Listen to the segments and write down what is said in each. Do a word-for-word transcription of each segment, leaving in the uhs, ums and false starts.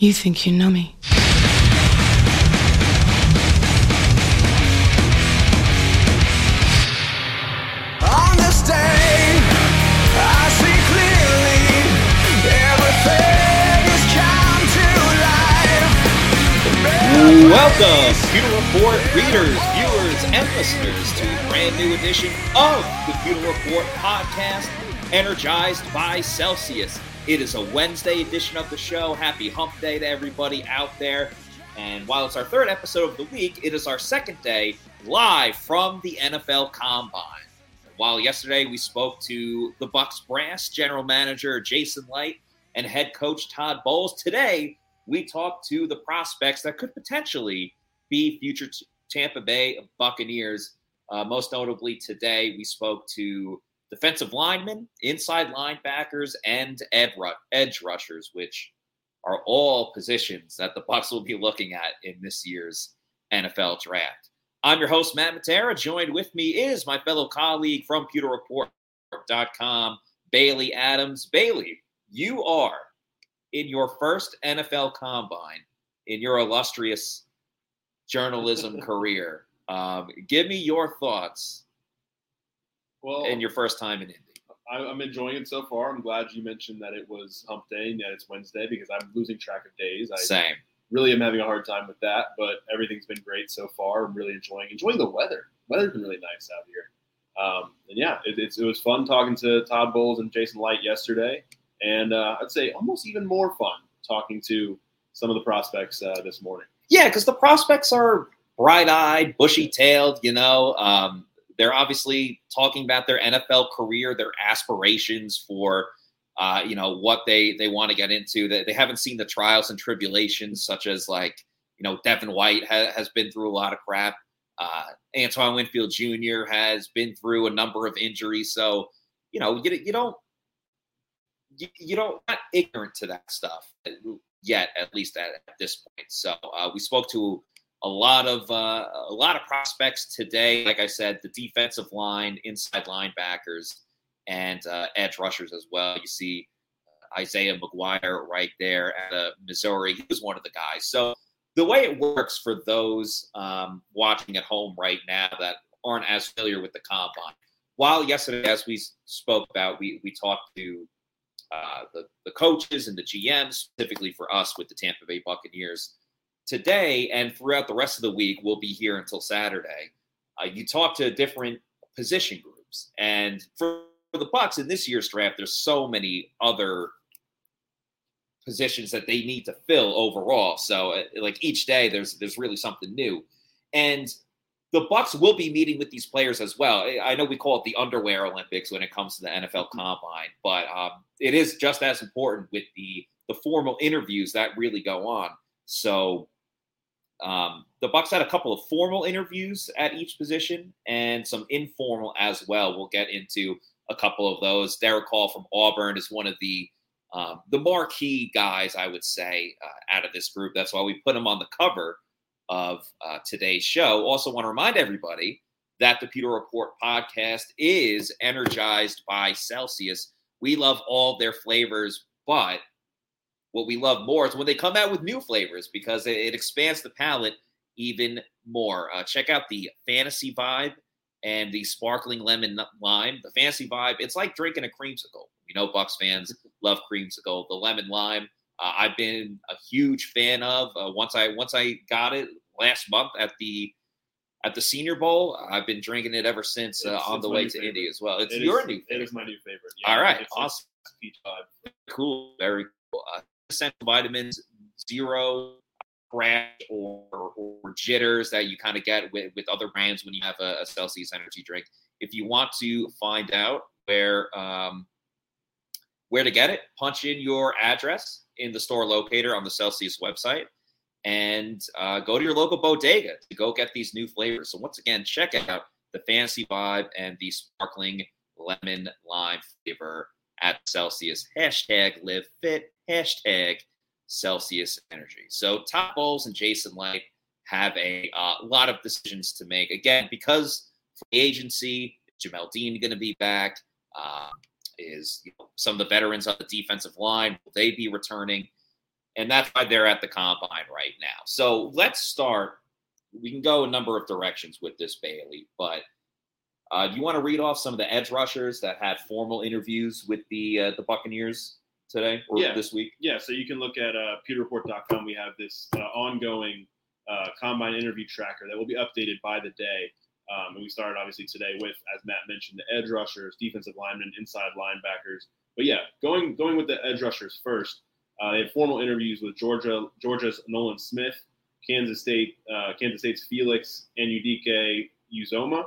You think you know me. On this day, I see clearly everything has come to life. Welcome, PewReport Report readers, viewers, and listeners to a brand new edition of the PewReport Report podcast, energized by Celsius. It is a Wednesday edition of the show. Happy hump day to everybody out there. And while it's our third episode of the week, it is our second day live from the N F L Combine. While yesterday we spoke to the Bucs brass, general manager Jason Light and head coach Todd Bowles, today we talked to the prospects that could potentially be future t- Tampa Bay Buccaneers. Uh, most notably today we spoke to defensive linemen, inside linebackers, and edge rushers, which are all positions that the Bucs will be looking at in this year's N F L draft. I'm your host, Matt Matera. Joined with me is my fellow colleague from pewter report dot com, Bailey Adams. Bailey, you are in your first N F L Combine in your illustrious journalism career. Um, give me your thoughts. Well, and your first time in Indy. I'm enjoying it so far. I'm glad you mentioned that it was hump day and that it's Wednesday, because I'm losing track of days. I Same. Really am having a hard time with that, but everything's been great so far. I'm really enjoying enjoying the weather. The weather's been really nice out here. Um, and, yeah, it, it's, it was fun talking to Todd Bowles and Jason Light yesterday, and uh, I'd say almost even more fun talking to some of the prospects uh, this morning. Yeah, because the prospects are bright-eyed, bushy-tailed, you know, um, they're obviously talking about their N F L career, their aspirations for, uh, you know, what they, they want to get into. They, they haven't seen the trials and tribulations, such as, like, you know, Devin White ha- has been through a lot of crap. Uh, Antoine Winfield Junior has been through a number of injuries. So, you know, you, you don't you, you don't not ignorant to that stuff yet, at least at, at this point. So uh, we spoke to A lot of uh, a lot of prospects today. Like I said, the defensive line, inside linebackers, and uh, edge rushers as well. You see Isaiah McGuire right there at uh, Missouri. He was one of the guys. So the way it works for those um, watching at home right now that aren't as familiar with the combine, while yesterday, as we spoke about, we we talked to uh, the the coaches and the G Ms, specifically for us with the Tampa Bay Buccaneers. Today and throughout the rest of the week, we'll be here until Saturday. Uh, you talk to different position groups. And for, for the Bucs in this year's draft, there's so many other positions that they need to fill overall. So, uh, like, each day there's there's really something new. And the Bucs will be meeting with these players as well. I know we call it the underwear Olympics when it comes to the N F L Combine, but um, it is just as important with the, the formal interviews that really go on. So, Um, the Bucs had a couple of formal interviews at each position and some informal as well. We'll get into a couple of those. Derek Hall from Auburn is one of the um, the marquee guys, I would say, uh, out of this group. That's why we put him on the cover of uh, today's show. Also want to remind everybody that the Pewter Report podcast is energized by Celsius. We love all their flavors, but what we love more is when they come out with new flavors, because it expands the palette even more. Uh, check out the Fantasy Vibe and the Sparkling Lemon Lime. The Fantasy Vibe, it's like drinking a creamsicle. You know, Bucs fans love creamsicle. The Lemon Lime, uh, I've been a huge fan of. Uh, once I once I got it last month at the at the Senior Bowl, I've been drinking it ever since uh, on the way to Indy as well. It's your new favorite. It is my new favorite. All right, awesome. Cool, very cool. Uh, essential vitamins, zero crash or, or jitters that you kind of get with, with other brands when you have a, a Celsius energy drink. If you want to find out where um, where to get it, punch in your address in the store locator on the Celsius website and uh, go to your local bodega to go get these new flavors. So once again, check out the Fantasy Vibe and the Sparkling Lemon Lime flavor at Celsius. Hashtag live fit. Hashtag Celsius energy. So Todd Bowles and Jason Light have a uh, lot of decisions to make. Again, because free agency, Jamel Dean going to be back. Uh, is you know, some of the veterans on the defensive line, will they be returning? And that's why they're at the combine right now. So let's start. We can go a number of directions with this, Bailey, but uh, do you want to read off some of the edge rushers that had formal interviews with the uh, the Buccaneers today or yeah. this week? Yeah, so you can look at uh, pewter report dot com. We have this uh, ongoing uh, combine interview tracker that will be updated by the day. Um, and we started, obviously, today with, as Matt mentioned, the edge rushers, defensive linemen, inside linebackers. But, yeah, going going with the edge rushers first, uh, they had formal interviews with Georgia, Georgia's Nolan Smith, Kansas State, uh, Kansas State's Felix Anudike-Uzomah,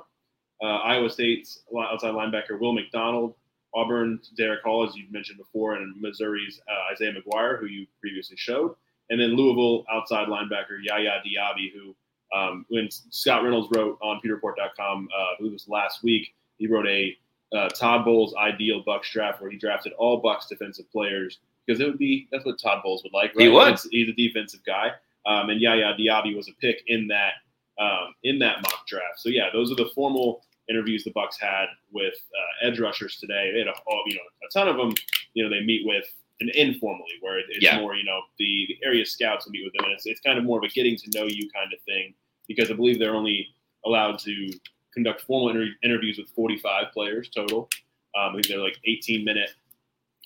uh, Iowa State's outside linebacker Will McDonald, Auburn's Derek Hall, as you mentioned before, and Missouri's uh, Isaiah McGuire, who you previously showed, and then Louisville outside linebacker Yaya Diaby, who um, when Scott Reynolds wrote on pewter report dot com, uh, who was last week, he wrote a uh, Todd Bowles ideal Bucs draft where he drafted all Bucs defensive players because it would be that's what Todd Bowles would like. Right? He would. He's a defensive guy. Um, and Yaya Diaby was a pick in that um, in that mock draft. So yeah, those are the formal interviews the Bucs had with uh, edge rushers today. They had a you know a ton of them. You know they meet with and informally, where it's yeah. more you know the, the area scouts will meet with them, and it's it's kind of more of a getting to know you kind of thing because I believe they're only allowed to conduct formal inter- interviews with forty-five players total. Um, I think they're like eighteen minute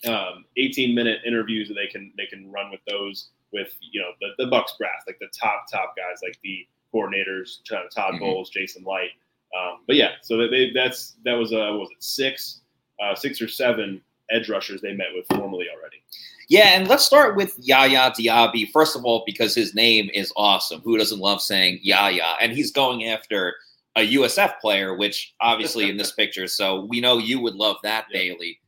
interviews that they can they can run with those. With you know the, the Bucs brass, like the top top guys, like the coordinators, Todd Bowles, mm-hmm. Jason Light, um, but yeah, so that they, that's that was uh, what was it six, uh, six or seven edge rushers they met with formally already. Yeah, and let's start with Yaya Diaby first of all because his name is awesome. Who doesn't love saying Yaya? And he's going after a U S F player, which obviously in this picture, so we know you would love that, yeah. Bailey.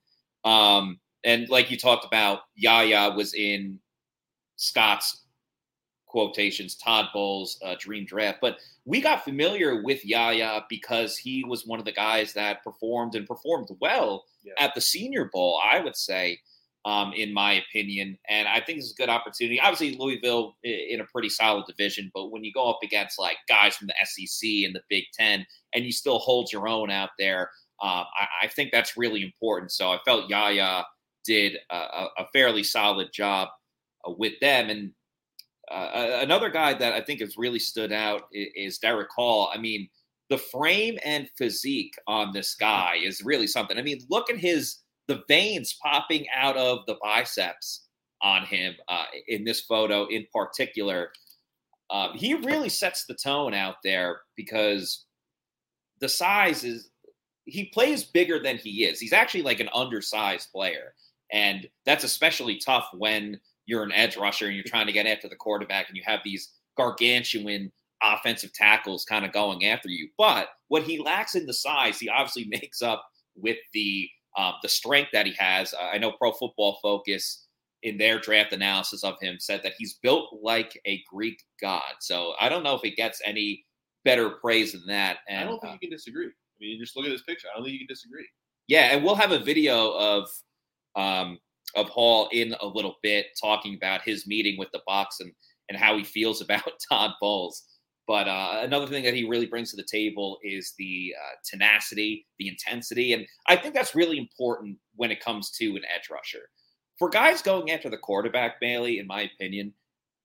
Um, and like you talked about, Yaya was in Scott's quotations, Todd Bowles' uh, dream draft. But we got familiar with Yaya because he was one of the guys that performed and performed well yeah. at the Senior Bowl, I would say, um, in my opinion. And I think this is a good opportunity. Obviously, Louisville in a pretty solid division, but when you go up against like guys from the S E C and the Big Ten and you still hold your own out there, um, I, I think that's really important. So I felt Yaya did a, a fairly solid job with them. And uh, another guy that I think has really stood out is Derek Hall. I mean, the frame and physique on this guy is really something. I mean, look at his, the veins popping out of the biceps on him uh, in this photo in particular. Um, he really sets the tone out there because the size is, he plays bigger than he is. He's actually like an undersized player. And that's especially tough when you're an edge rusher and you're trying to get after the quarterback and you have these gargantuan offensive tackles kind of going after you. But what he lacks in the size, he obviously makes up with the um, the strength that he has. Uh, I know Pro Football Focus in their draft analysis of him said that he's built like a Greek god. So I don't know if it gets any better praise than that. And I don't think uh, you can disagree. I mean, just look at this picture. I don't think you can disagree. Yeah, and we'll have a video of um, – of Hall in a little bit, talking about his meeting with the Bucs and, and how he feels about Todd Bowles. But uh, another thing that he really brings to the table is the uh, tenacity, the intensity. And I think that's really important when it comes to an edge rusher. For guys going after the quarterback, Bailey, in my opinion,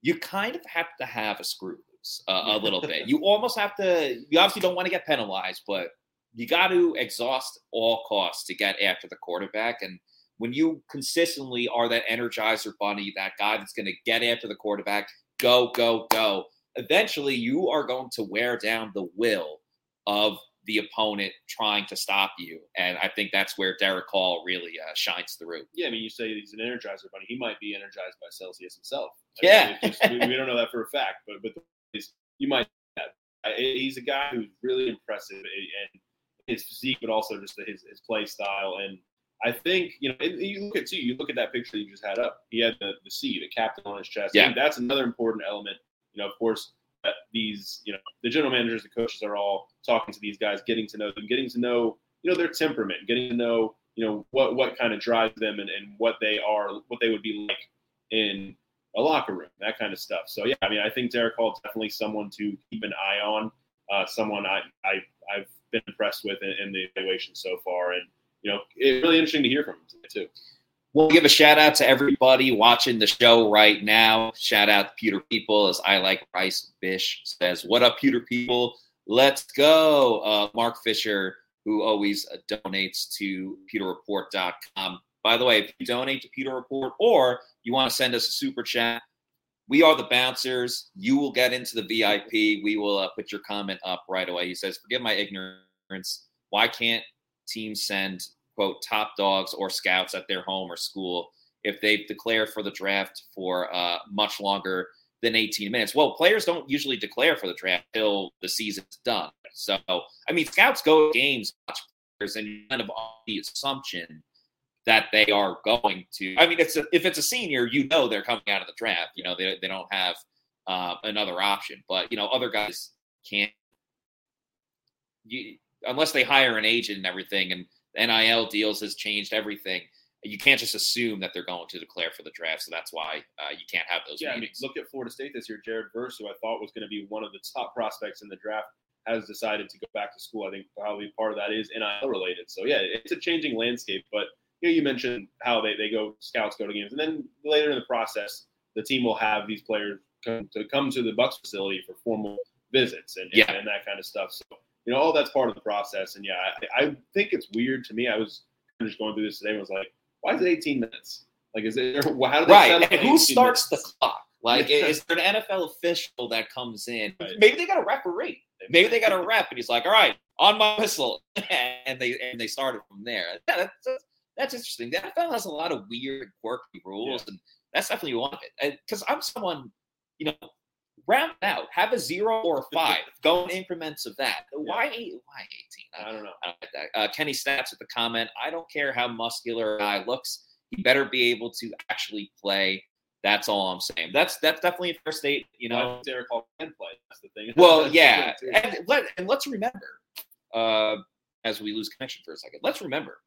you kind of have to have a screw loose uh, a little bit. You almost have to, you obviously don't want to get penalized, but you got to exhaust all costs to get after the quarterback. And when you consistently are that energizer bunny, that guy that's going to get after the quarterback, go, go, go, eventually you are going to wear down the will of the opponent trying to stop you. And I think that's where Derek Hall really uh, shines through. Yeah, I mean, you say he's an energizer bunny. He might be energized by Celsius himself. I yeah. Mean, just, we, we don't know that for a fact, but but you might. He's a guy who's really impressive and his physique, but also just his, his play style and I think, you know, and you look at too, you look at that picture you just had up. He had the, the C, the captain on his chest. Yeah. I think that's another important element. You know, of course, that these, you know, the general managers, the coaches are all talking to these guys, getting to know them, getting to know, you know, their temperament, getting to know, you know, what, what kind of drives them and, and what they are, what they would be like in a locker room, that kind of stuff. So, yeah, I mean, I think Derek Hall is definitely someone to keep an eye on, uh, someone I, I, I've been impressed with in, in the evaluation so far. And, you know, it's really interesting to hear from him today, too. We'll give a shout out to everybody watching the show right now. Shout out to Pewter People, as I like Rice Bish says. What up, Pewter People? Let's go. Uh, Mark Fisher, who always donates to pewter report dot com. By the way, if you donate to Pewter Report or you want to send us a super chat, we are the bouncers. You will get into the V I P. We will uh, put your comment up right away. He says, forgive my ignorance. Why can't teams send quote, top dogs or scouts at their home or school if they've declared for the draft for uh, much longer than eighteen minutes. Well, players don't usually declare for the draft till the season's done. So, I mean, scouts go to games, watch players, and kind of on the assumption that they are going to. I mean, it's a, if it's a senior, you know they're coming out of the draft. You know, they, they don't have uh, another option. But, you know, other guys can't you, unless they hire an agent and everything, and N I L deals has changed everything. You can't just assume that they're going to declare for the draft, so that's why uh, you can't have those yeah, meetings. I mean, look at Florida State this year. Jared Verse, who I thought was going to be one of the top prospects in the draft, has decided to go back to school. I think probably part of that is N I L related. So, yeah, it's a changing landscape. But you know, you mentioned how they, they go, scouts go to games. And then later in the process, the team will have these players come to, come to the Bucks facility for formal visits and, yeah. and, and that kind of stuff. So, you know, all that's part of the process. And, yeah, I, I think it's weird to me. I was just going through this today and was like, why is it eighteen minutes? Like, is it, how do they right. And who starts minutes? The clock? Like, is there an N F L official that comes in? Right. Maybe they got a referee. Maybe they got a rep, and he's like, all right, on my whistle. and they and they started from there. Yeah, that's, that's, that's interesting. The N F L has a lot of weird, quirky rules, yeah. and that's definitely one of it. Because I'm someone, you know, round out, have a zero or a five, go in increments of that. Why yeah. eight? Why eighteen? I, I don't know. I don't like that. Uh, Kenny Stats with the comment. I don't care how muscular a guy looks. He better be able to actually play. That's all I'm saying. That's that's definitely a fair state. You know, Derek Hall can play. That's the thing. Well, that's yeah, and let and let's remember uh, as we lose connection for a second. Let's remember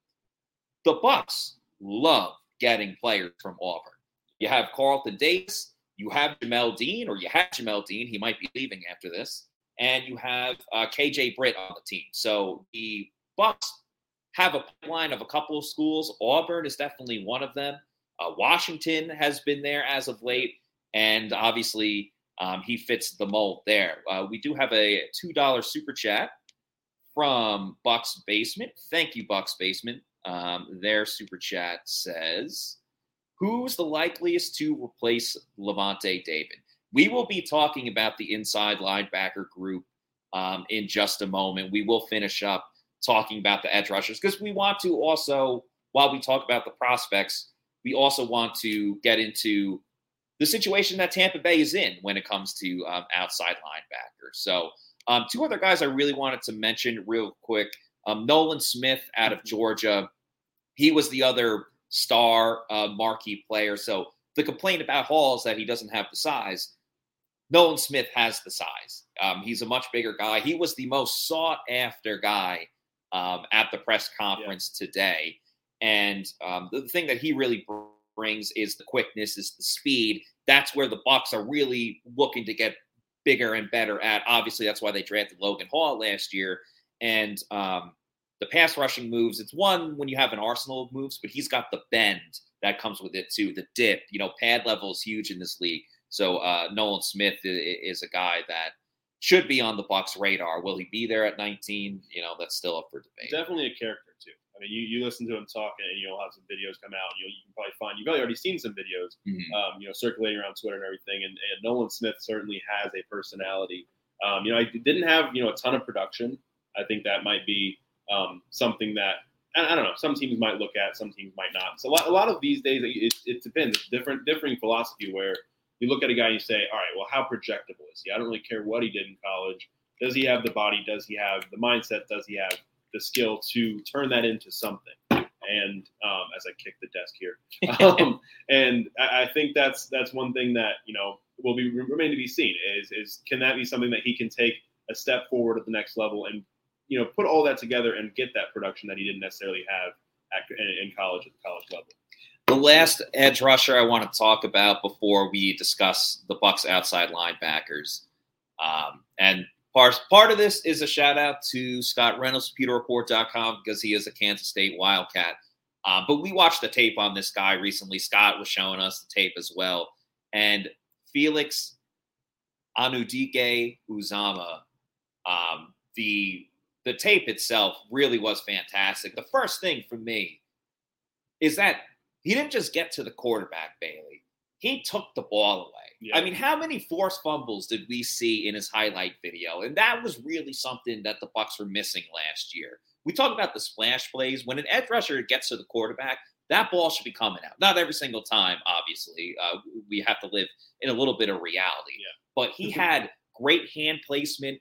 the Bucks love getting players from Auburn. You have Carlton Davis. You have Jamel Dean, or you have Jamel Dean. He might be leaving after this. And you have uh, K J Britt on the team. So the Bucks have a pipeline of a couple of schools. Auburn is definitely one of them. Uh, Washington has been there as of late. And obviously, um, he fits the mold there. Uh, we do have a two dollars super chat from Bucks Basement. Thank you, Bucks Basement. Um, their super chat says... Who's the likeliest to replace Lavonte David? We will be talking about the inside linebacker group um, in just a moment. We will finish up talking about the edge rushers because we want to also, while we talk about the prospects, we also want to get into the situation that Tampa Bay is in when it comes to um, outside linebacker. So um, two other guys I really wanted to mention real quick. Um, Nolan Smith out of Georgia. He was the other star uh, marquee player. So the complaint about Hall is that he doesn't have the size. Nolan Smith has the size. Um, he's a much bigger guy. He was the most sought after guy um, at the press conference yeah. today. And um, the thing that he really brings is the quickness, is the speed. That's where the Bucks are really looking to get bigger and better at. Obviously, that's why they drafted Logan Hall last year. And um, the pass rushing moves, it's one when you have an arsenal of moves, but he's got the bend that comes with it too, the dip. You know, pad level is huge in this league. So uh, Nolan Smith is a guy that should be on the Bucks' radar. Will he be there at nineteen? You know, that's still up for debate. Definitely a character too. I mean, you, you listen to him talking, and you'll have some videos come out. You you can probably find you've probably already seen some videos, mm-hmm. um, you know, circulating around Twitter and everything. And, and Nolan Smith certainly has a personality. Um, you know, I didn't have you know a ton of production. I think that might be. Um, something that, I don't know, some teams might look at, some teams might not. So a lot, a lot of these days, it, it depends. It's different, differing philosophy where you look at a guy and you say, all right, well, how projectable is he? I don't really care what he did in college. Does he have the body? Does he have the mindset? Does he have the skill to turn that into something? And um, as I kick the desk here. Um, and I, I think that's that's one thing that, you know, will be remain to be seen is, is can that be something that he can take a step forward at the next level and you know, put all that together and get that production that he didn't necessarily have at, in college at the college level. The last edge rusher I want to talk about before we discuss the Bucks outside linebackers. Um, and part, part of this is a shout out to Scott Reynolds, pewter report dot com, because he is a Kansas State Wildcat. Uh, but we watched the tape on this guy recently. Scott was showing us the tape as well. And Felix Anudike-Uzomah, um, the the tape itself really was fantastic. The first thing for me is that he didn't just get to the quarterback, Bailey. He took the ball away. Yeah. I mean, how many forced fumbles did we see in his highlight video? And that was really something that the Bucs were missing last year. We talk about the splash plays. When an edge rusher gets to the quarterback, that ball should be coming out. Not every single time, obviously. Uh, we have to live in a little bit of reality. Yeah. But he had great hand placement,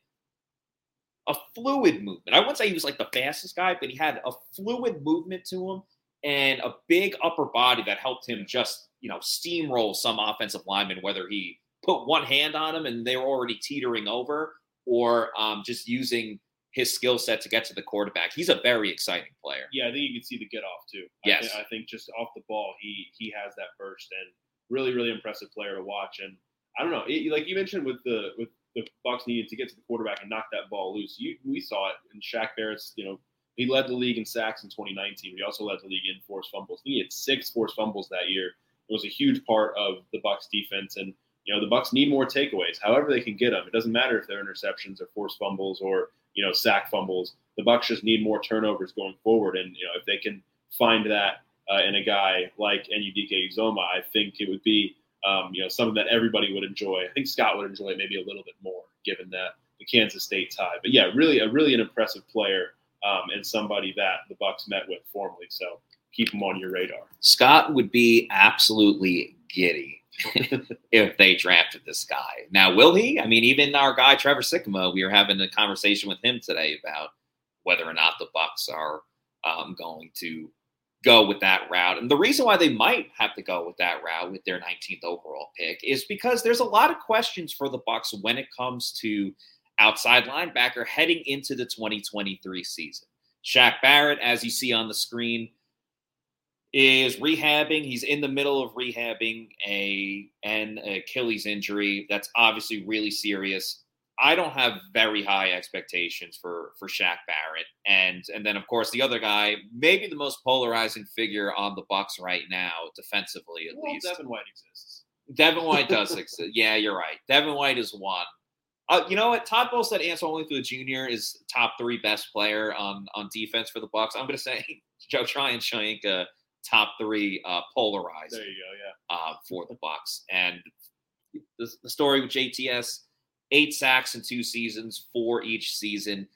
a fluid movement. I wouldn't say he was like the fastest guy, but he had a fluid movement to him and a big upper body that helped him just, you know, steamroll some offensive lineman, whether he put one hand on him and they were already teetering over or um, just using his skill set to get to the quarterback. He's a very exciting player. Yeah, I think you can see the get off too. Yes. I, th- I think just off the ball, he he has that burst and really, really impressive player to watch. And I don't know, it, like you mentioned with the with the Bucs needed to get to the quarterback and knock that ball loose. You we saw it in Shaq Barrett's, you know, he led the league in sacks in twenty nineteen. He also led the league in forced fumbles. He had six forced fumbles that year. It was a huge part of the Bucs defense. And, you know, the Bucs need more takeaways, however they can get them. It doesn't matter if they're interceptions or forced fumbles or, you know, sack fumbles. The Bucs just need more turnovers going forward. And, you know, if they can find that uh, in a guy like Anudike-Uzomah, I think it would be, um, you know, something that everybody would enjoy. I think Scott would enjoy it maybe a little bit more given that the Kansas State tie. But, yeah, really, a really an impressive player um, and somebody that the Bucs met with formerly. So keep him on your radar. Scott would be absolutely giddy if they drafted this guy. Now, will he? I mean, even our guy Trevor Sikkema, we were having a conversation with him today about whether or not the Bucs are um, going to go with that route. And the reason why they might have to go with that route with their nineteenth overall pick is because there's a lot of questions for the Bucs when it comes to outside linebacker heading into the twenty twenty-three season. Shaq Barrett, as you see on the screen, is rehabbing. He's in the middle of rehabbing a an Achilles injury that's obviously really serious. I don't have very high expectations for for Shaq Barrett, and and then of course the other guy, maybe the most polarizing figure on the Bucs right now, defensively at well, least. Devin White exists. Devin White does exist. Yeah, you're right. Devin White is one. Uh, you know what? Todd Bowles said Antoine Winfield Junior is top three best player on on defense for the Bucs. I'm going to say Joe Tryon-Shoyinka. Top three uh, polarized there you go, yeah. uh, for the Bucs. And the, the story with J T S, eight sacks in two seasons, four each season.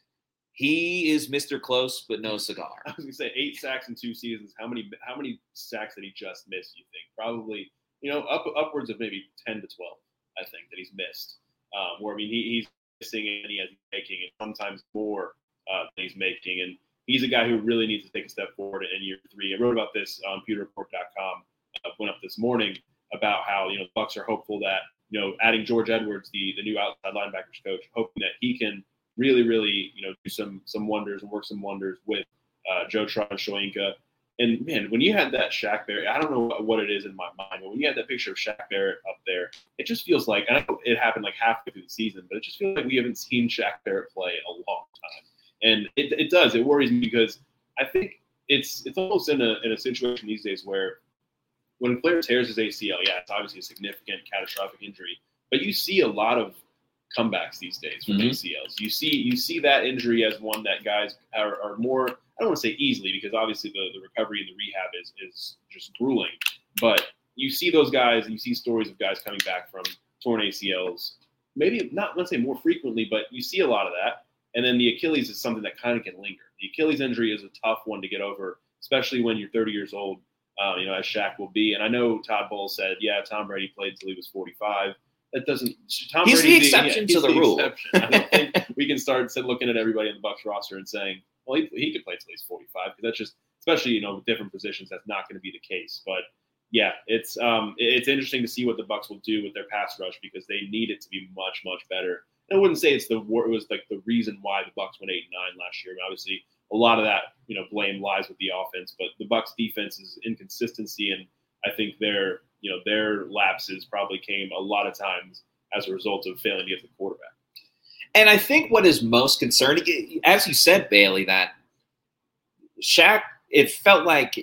He is Mister Close, but no cigar. I was going to say eight sacks in two seasons. How many how many sacks did he just miss, you think? Probably, you know, up upwards of maybe ten to twelve, I think, that he's missed. Um, where, I mean, he, he's missing and he has making, and sometimes more uh, than he's making. And he's a guy who really needs to take a step forward in year three. I wrote about this on pewter report dot com. I went up this morning about how, you know, the Bucs are hopeful that, you know, adding George Edwards, the, the new outside linebackers coach, hoping that he can really, really, you know, do some some wonders and work some wonders with uh, Joe Tryon-Shoyinka. And, man, when you had that Shaq Barrett, I don't know what it is in my mind, but when you had that picture of Shaq Barrett up there, it just feels like, and I know it happened like halfway through the season, but it just feels like we haven't seen Shaq Barrett play in a long time. And it, it does. It worries me because I think it's it's almost in a in a situation these days where when a player tears his A C L, yeah, it's obviously a significant, catastrophic injury. But you see a lot of comebacks these days from mm-hmm. A C Ls. You see you see that injury as one that guys are, are more, I don't want to say easily because obviously the, the recovery and the rehab is, is just grueling. But you see those guys and you see stories of guys coming back from torn A C Ls. Maybe not, let's say more frequently, but you see a lot of that. And then the Achilles is something that kind of can linger. The Achilles injury is a tough one to get over, especially when you're thirty years old, uh, you know, as Shaq will be. And I know Todd Bowles said, yeah, Tom Brady played until he was forty-five. That doesn't – Tom he's Brady the exception yeah, to the, the rule. I don't think we can start looking at everybody in the Bucs roster and saying, well, he, he could play until he's forty-five. Because that's just – especially, you know, with different positions, that's not going to be the case. But, yeah, it's um, it's interesting to see what the Bucs will do with their pass rush because they need it to be much, much better. I wouldn't say it's the war. It was like the reason why the Bucs went eight and nine last year. Obviously, a lot of that, you know, blame lies with the offense, but the Bucs defense is inconsistency, and I think their, you know, their lapses probably came a lot of times as a result of failing to get the quarterback. And I think what is most concerning, as you said, Bailey, that Shaq, it felt like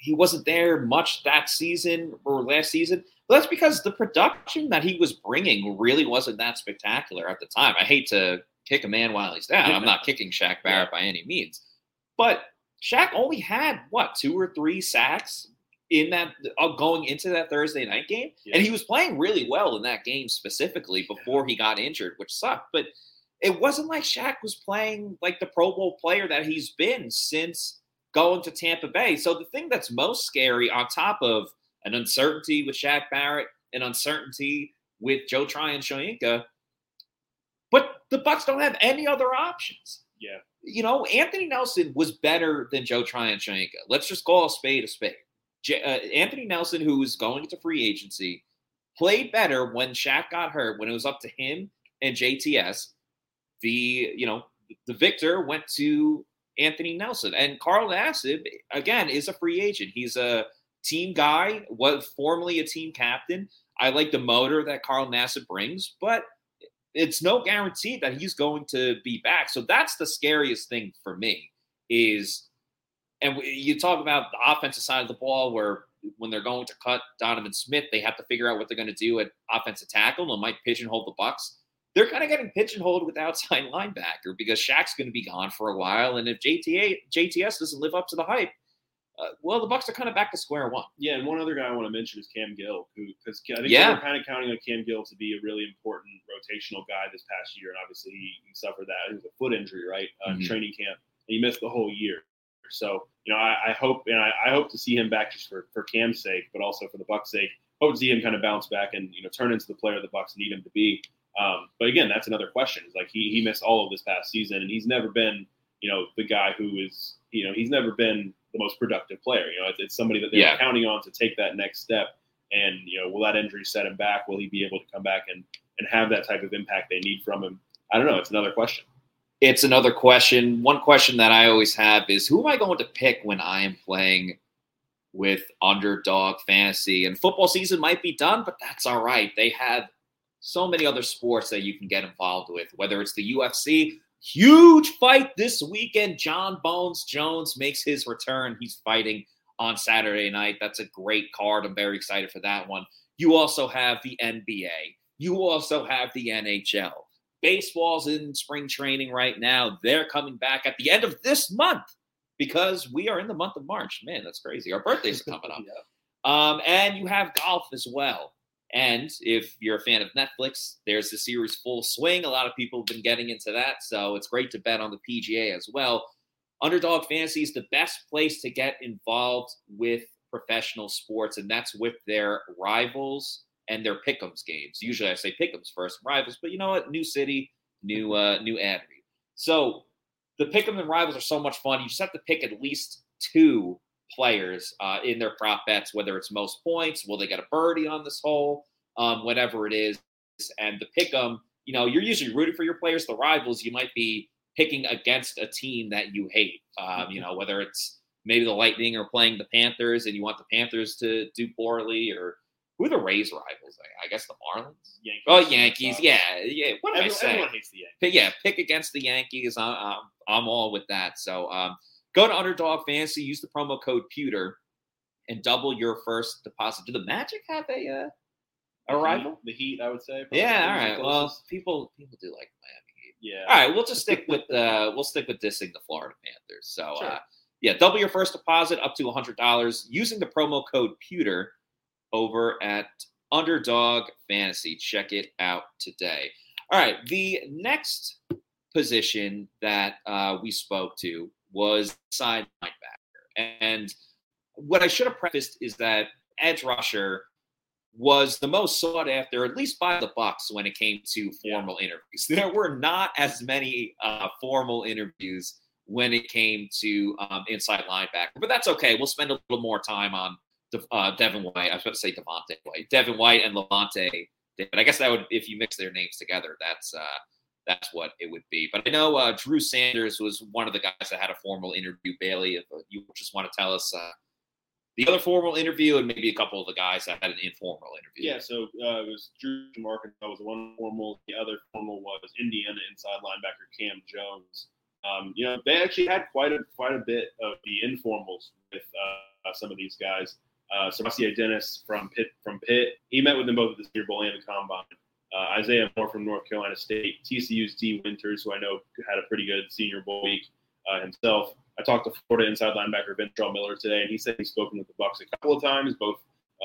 he wasn't there much that season or last season. But that's because the production that he was bringing really wasn't that spectacular at the time. I hate to kick a man while he's down. I'm not kicking Shaq Barrett by any means. But Shaq only had, what, two or three sacks in that uh, going into that Thursday night game? Yeah. And he was playing really well in that game specifically before he got injured, which sucked. But it wasn't like Shaq was playing like the Pro Bowl player that he's been since going to Tampa Bay. So the thing that's most scary, on top of an uncertainty with Shaq Barrett, an uncertainty with Joe Tryon-Shoyinka, but the Bucs don't have any other options. Yeah. You know, Anthony Nelson was better than Joe Tryon-Shoyinka. Let's just call a spade a spade. J- uh, Anthony Nelson, who was going into free agency, played better when Shaq got hurt, when it was up to him and J T S. The, you know, the victor went to Anthony Nelson. And Carl Nassib, again, is a free agent. He's a team guy, was formerly a team captain. I like the motor that Carl Nassib brings, but it's no guarantee that he's going to be back. So that's the scariest thing for me is, and you talk about the offensive side of the ball where when they're going to cut Donovan Smith, they have to figure out what they're going to do at offensive tackle and might pigeonhole the Bucs. They're kind of getting pigeonholed with outside linebacker because Shaq's going to be gone for a while. And if J T A, J T S doesn't live up to the hype, Uh, well, the Bucs are kind of back to square one. Yeah, and one other guy I want to mention is Cam Gill, who because I think yeah. we were kind of counting on Cam Gill to be a really important rotational guy this past year, and obviously he, he suffered that. It was a foot injury, right, uh, mm-hmm. training camp, and he missed the whole year. So, you know, I, I hope and I, I hope to see him back just for, for Cam's sake, but also for the Bucs' sake. Hope to see him kind of bounce back and, you know, turn into the player the Bucs need him to be. Um, but again, that's another question. It's like he he missed all of this past season, and he's never been, you know, the guy who is, you know, he's never been the most productive player. You know, it's somebody that they're yeah. counting on to take that next step. And, you know, will that injury set him back? Will he be able to come back and, and have that type of impact they need from him? I don't know. It's another question. It's another question. One question that I always have is, who am I going to pick when I am playing with Underdog Fantasy? And football season might be done, but that's all right. They have so many other sports that you can get involved with, whether it's the U F C. Huge fight this weekend. John Bones Jones makes his return. He's fighting on Saturday night. That's a great card. I'm very excited for that one. You also have the N B A. You also have the N H L. Baseball's in spring training right now. They're coming back at the end of this month because we are in the month of March. Man, that's crazy. Our birthdays are coming up. yeah. Um, and you have golf as well. And if you're a fan of Netflix, there's the series Full Swing. A lot of people have been getting into that, so it's great to bet on the P G A as well. Underdog Fantasy is the best place to get involved with professional sports, and that's with their rivals and their pick'ems games. Usually I say pick'ems first, rivals, but you know what? New city, new uh, new ad read. So the pick'em and rivals are so much fun. You just have to pick at least two players uh, in their prop bets, whether it's most points, will they get a birdie on this hole, um, whatever it is. And the pick 'em, you know, you're usually rooting for your players. The rivals, you might be picking against a team that you hate, um, you know, whether it's maybe the Lightning or playing the Panthers and you want the Panthers to do poorly, or who are the Rays rivals? I guess the Marlins? Yankees. Oh, Yankees. Uh, yeah. yeah. What am I saying? Everyone hates the Yankees. But yeah, pick against the Yankees. I'm, I'm, I'm all with that. So, um, go to Underdog Fantasy, use the promo code Pewter, and double your first deposit. Do the Magic have a uh, a the rival? Heat, the Heat, I would say. Probably. Yeah, all right. Well, people people do like the Miami Heat. Yeah. All right, we'll just stick with uh, we'll stick with dissing the Florida Panthers. So sure. uh, yeah, double your first deposit up to one hundred dollars using the promo code Pewter over at Underdog Fantasy. Check it out today. All right, the next position that uh, we spoke to was side linebacker. And what I should have prefaced is that edge rusher was the most sought after, at least by the Bucs, when it came to formal yeah. interviews. There were not as many uh, formal interviews when it came to um, inside linebacker, but that's okay. We'll spend a little more time on uh, Devin White. I was about to say Devonte White. Devin White and Lavonte David. I guess that would, if you mix their names together, that's uh, that's what it would be. But I know uh, Drew Sanders was one of the guys that had a formal interview. Bailey, if you just want to tell us uh, the other formal interview and maybe a couple of the guys that had an informal interview. Yeah, so uh, it was Drew from Arkansas was one formal. The other formal was Indiana inside linebacker Cam Jones. Um, you know, they actually had quite a quite a bit of the informals with uh, some of these guys. Uh, Sebastian Dennis from Pitt, from Pitt, he met with them both at the Senior Bowl and the Combine. Uh, Isaiah Moore from North Carolina State, T C U's D. Winters, who I know had a pretty good Senior Bowl week uh, himself. I talked to Florida inside linebacker Ventrell Miller today, and he said he's spoken with the Bucs a couple of times, both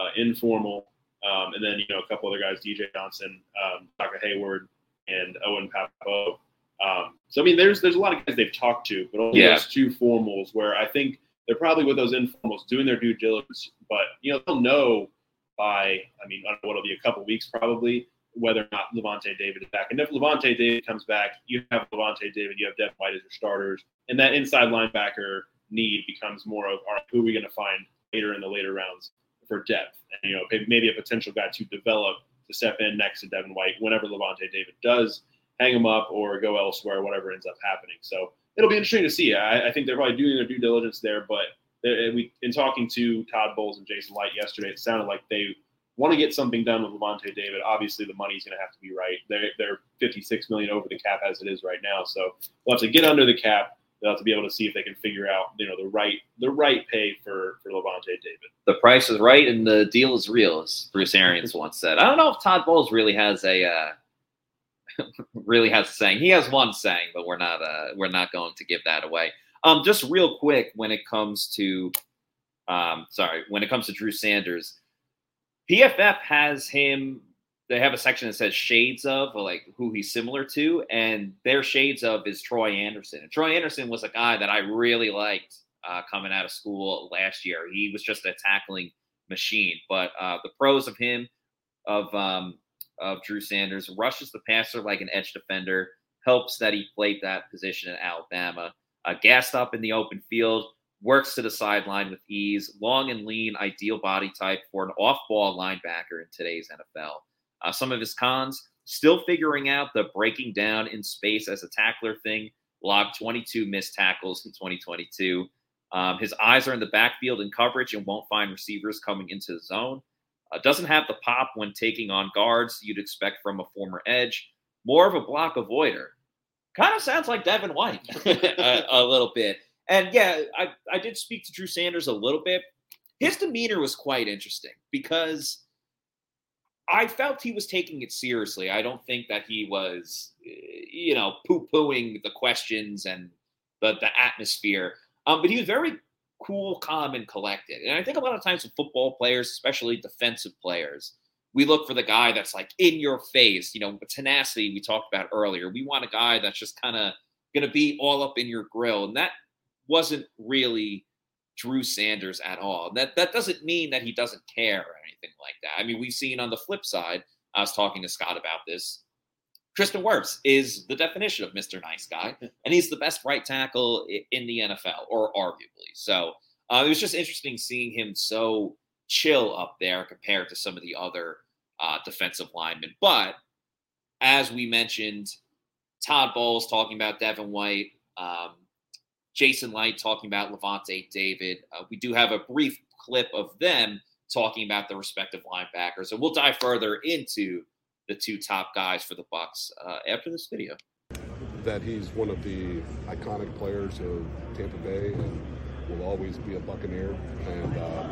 uh, informal, um, and then you know a couple other guys, D J Johnson, um, Taka Hayward, and Owen Papo. Um, so, I mean, there's there's a lot of guys they've talked to, but only yeah. those two formals where I think they're probably with those informals doing their due diligence. But, you know, they'll know by, I mean, I don't know what it'll be, a couple weeks probably, whether or not Lavonte David is back. And if Lavonte David comes back, you have Lavonte David, you have Devin White as your starters. And that inside linebacker need becomes more of, all right, who are we going to find later in the later rounds for depth? And, you know, maybe a potential guy to develop to step in next to Devin White whenever Lavonte David does hang them up or go elsewhere, whatever ends up happening. So it'll be interesting to see. I, I think they're probably doing their due diligence there, but we, in talking to Todd Bowles and Jason Light yesterday, it sounded like they want to get something done with Lavonte David. Obviously, the money's going to have to be right. They're, they're fifty-six million dollars over the cap as it is right now, so they'll have to get under the cap. They'll have to be able to see if they can figure out, you know, the right the right pay for, for Lavonte David. The price is right and the deal is real, as Bruce Arians once said. I don't know if Todd Bowles really has a uh... – really has a saying. He has one saying, but we're not uh, we're not going to give that away. Um, just real quick, when it comes to um, sorry, when it comes to Drew Sanders, P F F has him. They have a section that says shades of, or like who he's similar to, and their shades of is Troy Anderson. And Troy Anderson was a guy that I really liked uh, coming out of school last year. He was just a tackling machine. But uh, the pros of him of um, of Drew Sanders: rushes the passer like an edge defender, helps that he played that position in Alabama, uh, gassed up in the open field, works to the sideline with ease, long and lean, ideal body type for an off-ball linebacker in today's N F L. Uh, some of his cons: still figuring out the breaking down in space as a tackler thing, logged twenty-two missed tackles in twenty twenty-two. Um, his eyes are in the backfield and coverage and won't find receivers coming into the zone. Uh, doesn't have the pop when taking on guards you'd expect from a former edge. More of a block avoider. Kind of sounds like Devin White a, a little bit. And, yeah, I, I did speak to Drew Sanders a little bit. His demeanor was quite interesting because I felt he was taking it seriously. I don't think that he was, you know, poo-pooing the questions and the, the atmosphere. Um, but he was very cool, calm, and collected. And I think a lot of times with football players, especially defensive players, we look for the guy that's like in your face, you know, tenacity we talked about earlier. We want a guy that's just kind of going to be all up in your grill. And that wasn't really Drew Sanders at all. That that doesn't mean that he doesn't care or anything like that. I mean, we've seen on the flip side, I was talking to Scott about this, Tristan Wirfs is the definition of Mister Nice Guy, and he's the best right tackle in the N F L, or arguably. So uh, it was just interesting seeing him so chill up there compared to some of the other uh, defensive linemen. But as we mentioned, Todd Bowles talking about Devin White, um, Jason Light talking about Lavonte David. Uh, we do have a brief clip of them talking about the respective linebackers, and we'll dive further into the two top guys for the Bucs uh, after this video. That he's one of the iconic players of Tampa Bay and will always be a Buccaneer. And, uh,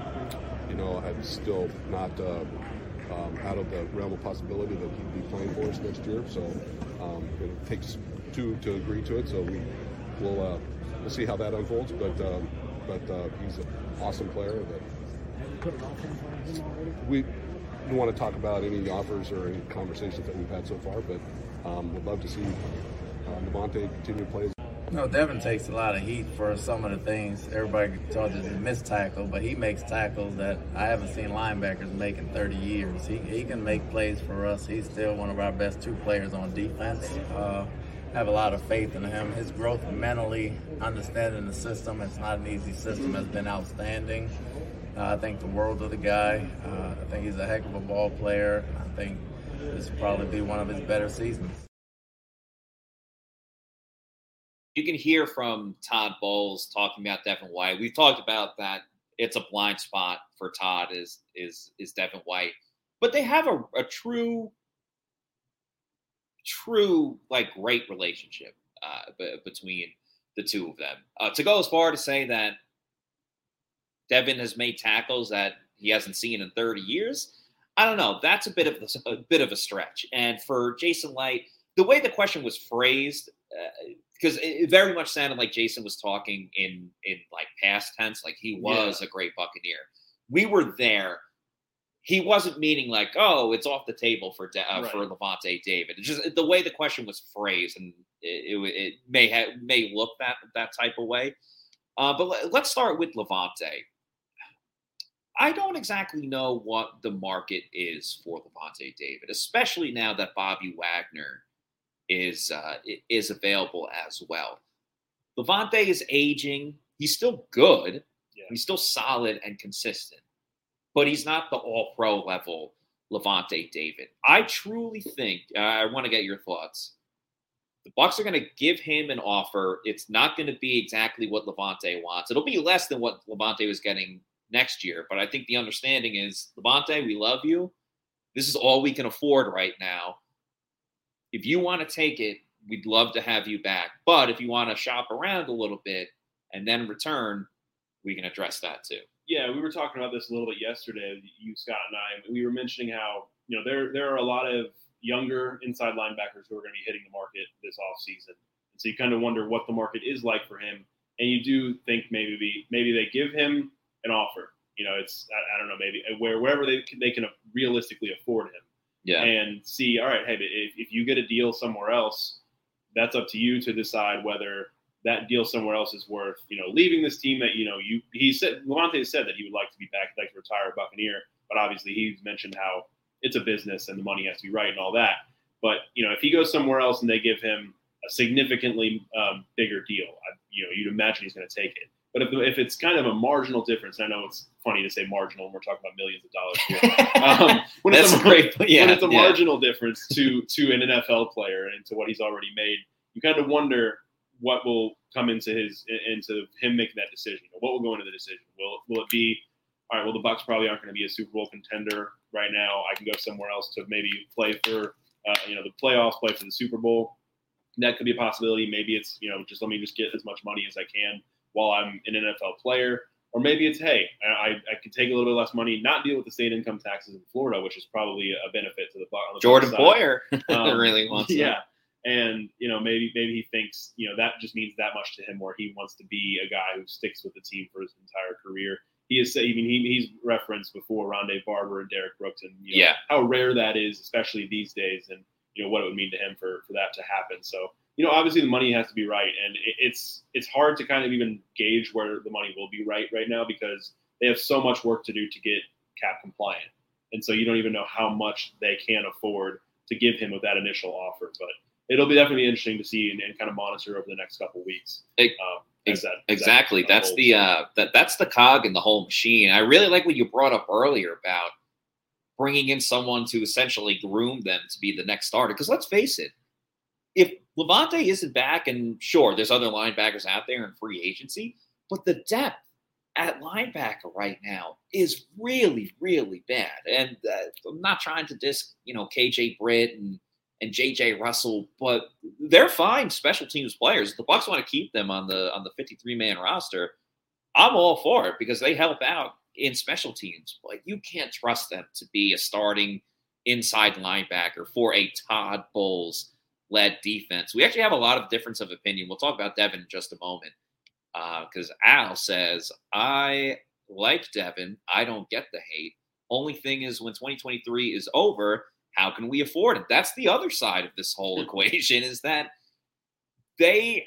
you know, I'm still not uh, um, out of the realm of possibility that he'd be playing for us next year. So um, it takes two to agree to it. So we, we'll, uh, we'll see how that unfolds. But um, but uh, he's an awesome player. That have you put an offer in front of him already? We, don't want to talk about any offers or any conversations that we've had so far, but um, we'd love to see uh, Devontae continue to play. No, Devin takes a lot of heat for some of the things. Everybody charges him missed tackle, but he makes tackles that I haven't seen linebackers make in thirty years. He he can make plays for us. He's still one of our best two players on defense. Uh, have a lot of faith in him. His growth mentally, understanding the system, it's not an easy system, has been outstanding. Uh, I think the world of the guy. Uh, I think he's a heck of a ball player. I think this will probably be one of his better seasons. You can hear from Todd Bowles talking about Devin White. We've talked about that. It's a blind spot for Todd is is is Devin White. But they have a, a true, true, like, great relationship uh, b- between the two of them. Uh, to go as far to say that Devin has made tackles that he hasn't seen in thirty years, I don't know. That's a bit of a, a bit of a stretch. And for Jason Light, the way the question was phrased, because uh, it very much sounded like Jason was talking in in like past tense, like he was yeah. a great Buccaneer. We were there. He wasn't meaning like, oh, it's off the table for De- uh, right. for Lavonte David. It's just the way the question was phrased, and it it, it may ha- may look that that type of way. Uh, but l- let's start with Lavonte. I don't exactly know what the market is for Lavonte David, especially now that Bobby Wagner is uh, is available as well. Lavonte is aging. He's still good. Yeah. He's still solid and consistent. But he's not the all-pro level Lavonte David. I truly think, uh, I want to get your thoughts. The Bucs are going to give him an offer. It's not going to be exactly what Lavonte wants. It'll be less than what Lavonte was getting next year. But I think the understanding is, Lavonte, we love you. This is all we can afford right now. If you want to take it, we'd love to have you back. But if you want to shop around a little bit and then return, we can address that too. Yeah, we were talking about this a little bit yesterday, you, Scott, and I. We were mentioning how, you know, there there are a lot of younger inside linebackers who are going to be hitting the market this offseason. And so you kind of wonder what the market is like for him. And you do think maybe maybe they give him an offer. You know, it's, I, I don't know, maybe where wherever they can, they can realistically afford him. Yeah. And see, all right, hey, if, if you get a deal somewhere else, that's up to you to decide whether – that deal somewhere else is worth, you know, leaving this team that, you know, you, he said, Lavonte said that he would like to be back, like to retire a Buccaneer, but obviously he's mentioned how it's a business and the money has to be right and all that. But, you know, if he goes somewhere else and they give him a significantly um, bigger deal, I, you know, you'd imagine he's going to take it. But if, if it's kind of a marginal difference, and I know it's funny to say marginal when we're talking about millions of dollars here. Um, when, That's it's a, great. Yeah, when it's a yeah. marginal difference to to an N F L player and to what he's already made, you kind of wonder what will come into his into him making that decision? What will go into the decision? Will will it be, all right, well, the Bucs probably aren't going to be a Super Bowl contender right now. I can go somewhere else to maybe play for, uh, you know, the playoffs, play for the Super Bowl. That could be a possibility. Maybe it's, you know, just let me just get as much money as I can while I'm an N F L player. Or maybe it's, hey, I, I can take a little bit less money, not deal with the state income taxes in Florida, which is probably a benefit to the Bucs. Jordan Boyer um, really wants yeah. that. And, you know, maybe maybe he thinks, you know, that just means that much to him where he wants to be a guy who sticks with the team for his entire career. He is saying, I mean, he, he's referenced before Rondé Barber and Derek Brooks and, you know, yeah. how rare that is, especially these days, and, you know, what it would mean to him for, for that to happen. So, you know, obviously the money has to be right. And it, it's it's hard to kind of even gauge where the money will be right right now because they have so much work to do to get cap compliant. And so you don't even know how much they can afford to give him with that initial offer. But it'll be definitely interesting to see and, and kind of monitor over the next couple of weeks. Um, as that, as exactly. That kind of that's holds. the uh, that that's the cog in the whole machine. I really like what you brought up earlier about bringing in someone to essentially groom them to be the next starter. Because let's face it, if Lavonte isn't back, and sure, there's other linebackers out there in free agency, but the depth at linebacker right now is really, really bad. And uh, I'm not trying to diss, you know, K J Britt and and J J Russell, but they're fine special teams players. If the Bucs want to keep them on the on the fifty-three man roster, I'm all for it because they help out in special teams. But you can't trust them to be a starting inside linebacker for a Todd Bowles-led defense. We actually have a lot of difference of opinion. We'll talk about Devin in just a moment because uh, Al says, I like Devin. I don't get the hate. Only thing is when twenty twenty-three is over, how can we afford it? That's the other side of this whole equation is that they,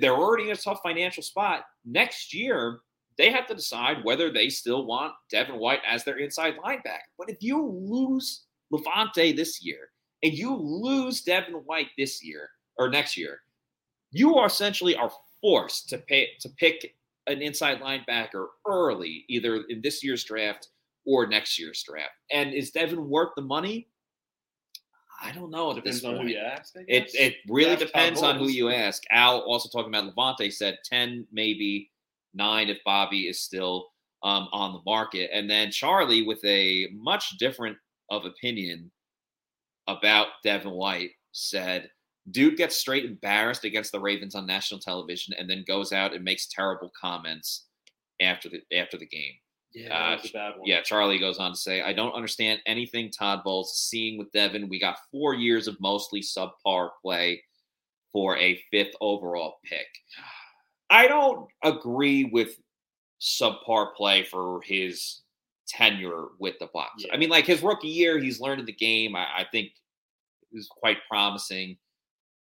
they're already in a tough financial spot. Next year, they have to decide whether they still want Devin White as their inside linebacker. But if you lose Lavonte this year and you lose Devin White this year or next year, you are essentially are forced to pay, to pick an inside linebacker early, either in this year's draft or next year's draft. And is Devin worth the money? I don't know at depends this point. On who you ask, it it really ask depends on who you ask. Al also talking about Lavonte said ten, maybe nine if Bobby is still um, on the market. And then Charlie with a much different of opinion about Devin White said Dude gets straight embarrassed against the Ravens on national television and then goes out and makes terrible comments after the after the game. Yeah, uh, that was a bad one. Yeah, Charlie goes on to say, I don't understand anything Todd Bowles is seeing with Devin. We got four years of mostly subpar play for a fifth overall pick. I don't agree with subpar play for his tenure with the Bucs. Yeah. I mean, like, his rookie year, he's learned the game. I, I think it was quite promising.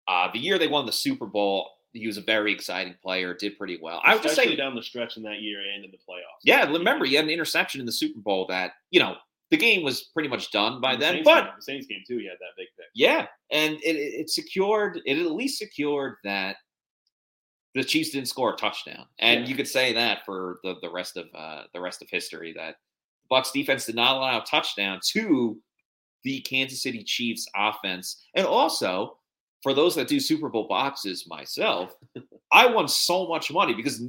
Uh, the year they won the Super Bowl, he was a very exciting player, did pretty well. Especially I would just say down the stretch in that year and in the playoffs. Yeah, remember, he had an interception in the Super Bowl that, you know, the game was pretty much done by the then. Saints but game, the Saints game, too, he had that big pick. Yeah, and it, it secured, it at least secured that the Chiefs didn't score a touchdown. And yeah. you could say that for the, the rest of uh, the rest of history, that Bucs defense did not allow a touchdown to the Kansas City Chiefs offense. And also, for those that do Super Bowl boxes, myself, I won so much money because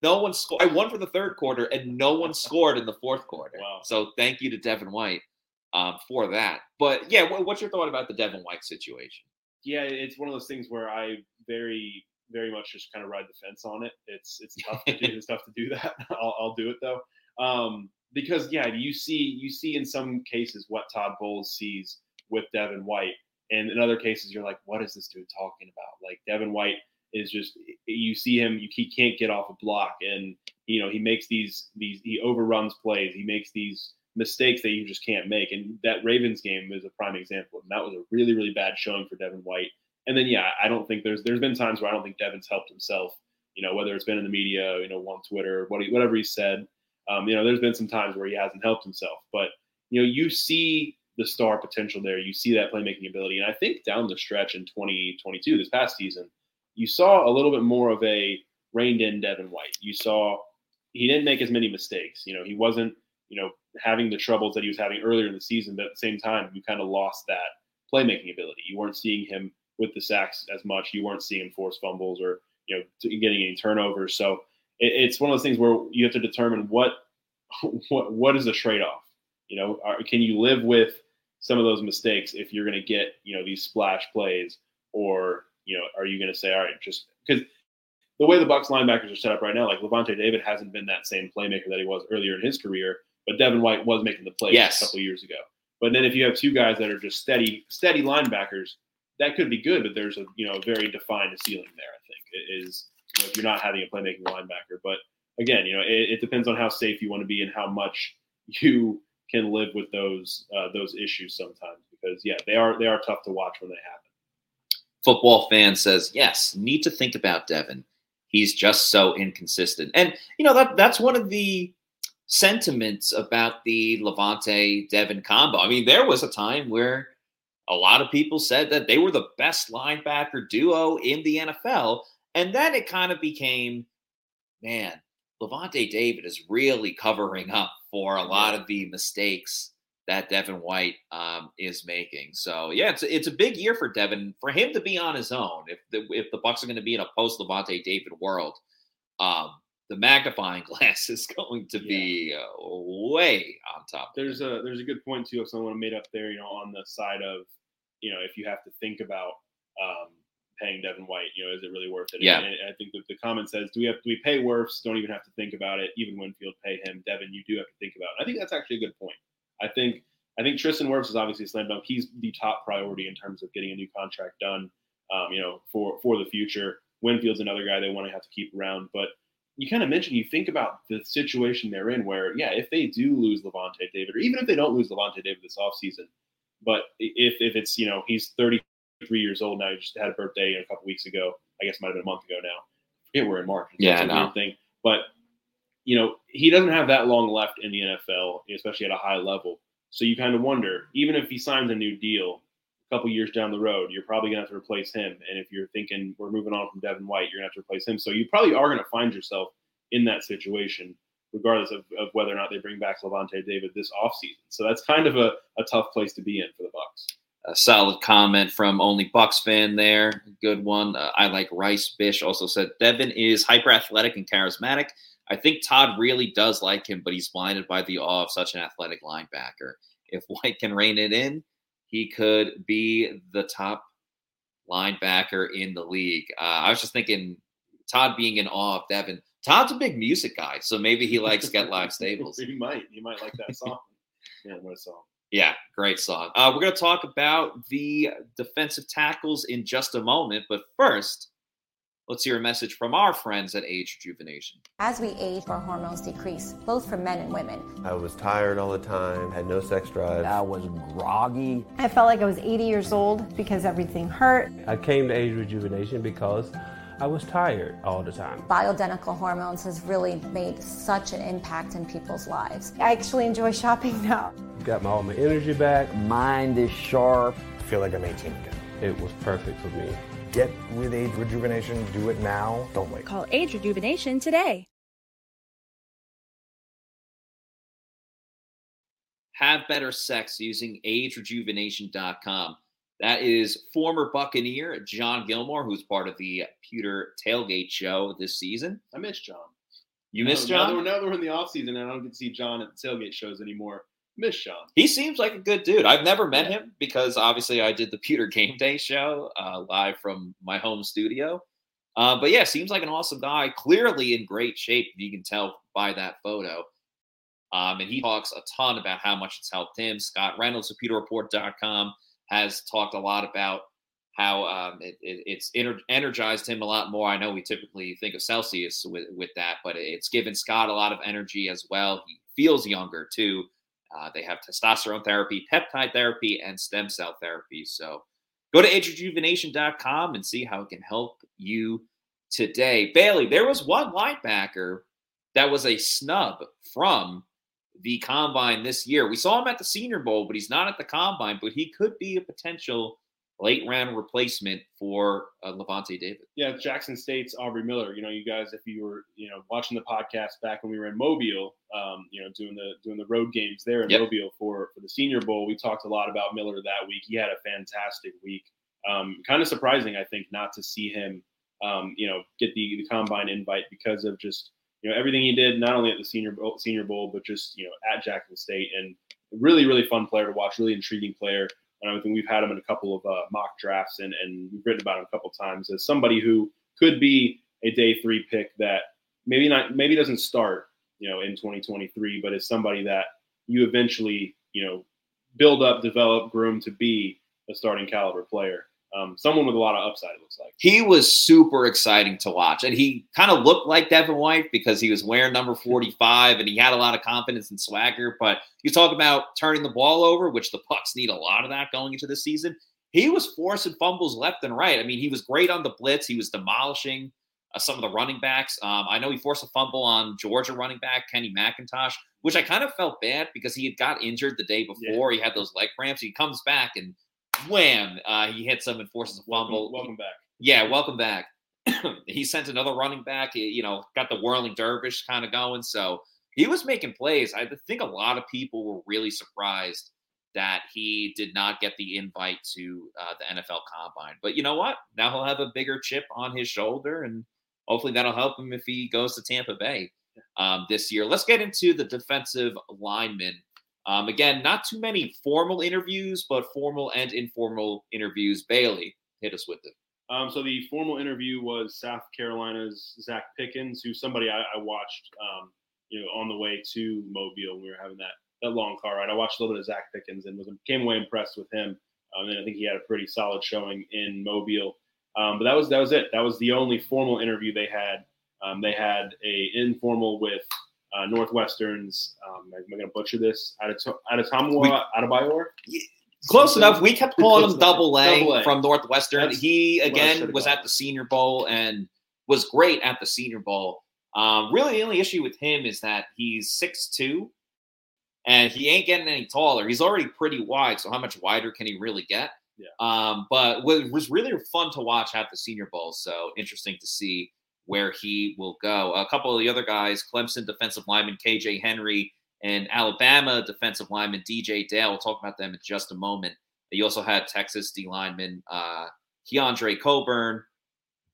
no one scored. I won for the third quarter and no one scored in the fourth quarter. Wow. So thank you to Devin White um, for that. But yeah, what, what's your thought about the Devin White situation? Yeah, it's one of those things where I very, very much just kind of ride the fence on it. It's it's tough to do. It's tough to do that. I'll, I'll do it though, um, because yeah, you see you see in some cases what Todd Bowles sees with Devin White. And in other cases, you're like, what is this dude talking about? Like, Devin White is just, you see him, you, he can't get off a block. And, you know, he makes these, these he overruns plays. He makes these mistakes that you just can't make. And that Ravens game is a prime example. And that was a really, really bad showing for Devin White. And then, yeah, I don't think there's, there's been times where I don't think Devin's helped himself, you know, whether it's been in the media, you know, on Twitter, what he, whatever he said. Um, you know, there's been some times where he hasn't helped himself. But, you know, you see the star potential there. You see that playmaking ability. And I think down the stretch in twenty twenty-two, this past season, you saw a little bit more of a reined in Devin White. You saw he didn't make as many mistakes. You know, he wasn't, you know, having the troubles that he was having earlier in the season, but at the same time, you kind of lost that playmaking ability. You weren't seeing him with the sacks as much. You weren't seeing forced fumbles or, you know, getting any turnovers. So it, it's one of those things where you have to determine what, what, what is the trade-off? You know, are, can you live with some of those mistakes if you're going to get, you know, these splash plays, or, you know, are you going to say, all right, just because the way the Bucs linebackers are set up right now, like Lavonte David hasn't been that same playmaker that he was earlier in his career, but Devin White was making the plays yes. a couple of years ago. But then if you have two guys that are just steady, steady linebackers, that could be good, but there's a, you know, very defined ceiling there. I think it is, you know, if you're not having a playmaking linebacker, but again, you know, it, it depends on how safe you want to be and how much you can live with those uh, those issues sometimes, because yeah, they are they are tough to watch when they happen. Football fan says, yes, need to think about Devin. He's just so inconsistent. And you know, that that's one of the sentiments about the Lavonte Devin combo. I mean, there was a time where a lot of people said that they were the best linebacker duo in the N F L, and then it kind of became, man, Lavonte David is really covering up for a lot of the mistakes that Devin White um, is making. So, yeah, it's, it's a big year for Devin, for him to be on his own. If the, if the Bucs are going to be in a post-Lavonte David world, um, the magnifying glass is going to yeah. be uh, way on top. There's a, there's a good point, too, of someone made up there, you know, on the side of, you know, if you have to think about um, paying Devin White, you know, is it really worth it? Yeah. And I think that the comment says, do we have do we pay Wirfs? Don't even have to think about it. Even Winfield, pay him. Devin, you do have to think about it. I think that's actually a good point. I think I think Tristan Wirfs is obviously a slam dunk. He's the top priority in terms of getting a new contract done, um, you know, for, for the future. Winfield's another guy they want to have to keep around. But you kind of mentioned, you think about the situation they're in where, yeah, if they do lose Lavonte David, or even if they don't lose Lavonte David this offseason, but if if it's, you know, he's thirty-three years old now. He just had a birthday a couple weeks ago. I guess it might have been a month ago now. I forget we're in March. It's yeah, no. thing. But, you know, he doesn't have that long left in the N F L, especially at a high level. So you kind of wonder, even if he signs a new deal a couple years down the road, you're probably going to have to replace him. And if you're thinking we're moving on from Devin White, you're going to have to replace him. So you probably are going to find yourself in that situation, regardless of, of whether or not they bring back Lavonte David this offseason. So that's kind of a, a tough place to be in for the Bucs. A solid comment from Only Bucs fan there. Good one. Uh, I like Rice Bish also said, Devin is hyper-athletic and charismatic. I think Todd really does like him, but he's blinded by the awe of such an athletic linebacker. If White can rein it in, he could be the top linebacker in the league. Uh, I was just thinking Todd being in awe of Devin. Todd's a big music guy, so maybe he likes Get Live Stables. He might. He might like that song. Yeah, what a song. Yeah, great song. Uh, we're going to talk about the defensive tackles in just a moment, but first, let's hear a message from our friends at Age Rejuvenation. As we age, our hormones decrease, both for men and women. I was tired all the time, had no sex drive. I was groggy. I felt like I was eighty years old because everything hurt. I came to Age Rejuvenation because I was tired all the time. Bioidentical hormones has really made such an impact in people's lives. I actually enjoy shopping now. Got my, all my energy back. Mind is sharp. I feel like I'm eighteen again. It was perfect for me. Get with Age Rejuvenation. Do it now. Don't wait. Call Age Rejuvenation today. Have better sex using age rejuvenation dot com. That is former Buccaneer John Gilmore, who's part of the Pewter Tailgate Show this season. I miss John. You miss no, John? Now that, we're, now that we're in the offseason and I don't get to see John at the tailgate shows anymore, miss John. He seems like a good dude. I've never met him because, obviously, I did the Pewter Game Day Show uh, live from my home studio. Uh, but, yeah, seems like an awesome guy. Clearly in great shape, you can tell by that photo. Um, and he talks a ton about how much it's helped him. Scott Reynolds of pewter report dot com. has talked a lot about how um, it, it, it's ener- energized him a lot more. I know we typically think of Celsius with, with that, but it's given Scott a lot of energy as well. He feels younger, too. Uh, they have testosterone therapy, peptide therapy, and stem cell therapy. So go to age rejuvenation dot com and see how it can help you today. Bailey, there was one linebacker that was a snub from the Combine this year. We saw him at the Senior Bowl, but he's not at the Combine, but he could be a potential late-round replacement for uh, Lavonte David. Yeah, Jackson State's Aubrey Miller. You know, you guys, if you were, you know, watching the podcast back when we were in Mobile, um, you know, doing the doing the road games there in yep. Mobile for, for the Senior Bowl, we talked a lot about Miller that week. He had a fantastic week. Um, kind of surprising, I think, not to see him, um, you know, get the, the Combine invite because of just, you know, everything he did, not only at the Senior Bowl, Senior Bowl, but just, you know, at Jackson State. And really, really fun player to watch, really intriguing player. And I think we've had him in a couple of uh, mock drafts and, and we've written about him a couple of times as somebody who could be a day three pick that maybe not, maybe doesn't start, you know, in twenty twenty-three, but is somebody that you eventually, you know, build up, develop, groom to be a starting caliber player. Um, someone with a lot of upside, it looks like. He was super exciting to watch. And he kind of looked like Devin White because he was wearing number forty-five and he had a lot of confidence and swagger. But you talk about turning the ball over, which the Bucs need a lot of that going into the season. He was forcing fumbles left and right. I mean, he was great on the blitz. He was demolishing uh, some of the running backs. Um, I know he forced a fumble on Georgia running back Kenny McIntosh, which I kind of felt bad because he had got injured the day before. Yeah. He had those leg cramps. He comes back and wham! Uh, he hits him and forces a fumble. Welcome, welcome back. Yeah, welcome back. He sent another running back, you know, got the whirling dervish kind of going. So he was making plays. I think a lot of people were really surprised that he did not get the invite to uh, the N F L Combine. But you know what? Now he'll have a bigger chip on his shoulder, and hopefully that'll help him if he goes to Tampa Bay um, this year. Let's get into the defensive linemen. Um, again, not too many formal interviews, but formal and informal interviews. Bailey, hit us with it. Um, so the formal interview was South Carolina's Zach Pickens, who's somebody I, I watched, um, you know, on the way to Mobile when we were having that, that long car ride. I watched a little bit of Zach Pickens and was came away impressed with him. Um, and I think he had a pretty solid showing in Mobile. Um, but that was that was it. That was the only formal interview they had. Um, they had a informal with Uh, Northwestern's, um, am I going to butcher this? Adetomiwa Adebayor? Close Something. enough. We kept calling him double A, double A from Northwestern. That's he, again, was at the Senior Bowl and was great at the Senior Bowl. Um, really, the only issue with him is that he's six two, and he ain't getting any taller. He's already pretty wide, so how much wider can he really get? Yeah. Um, but it was really fun to watch at the Senior Bowl, so interesting to see where he will go. A couple of the other guys, Clemson defensive lineman K J Henry and Alabama defensive lineman D J Dale. We'll talk about them in just a moment. You also had Texas D lineman uh, Keandre Coburn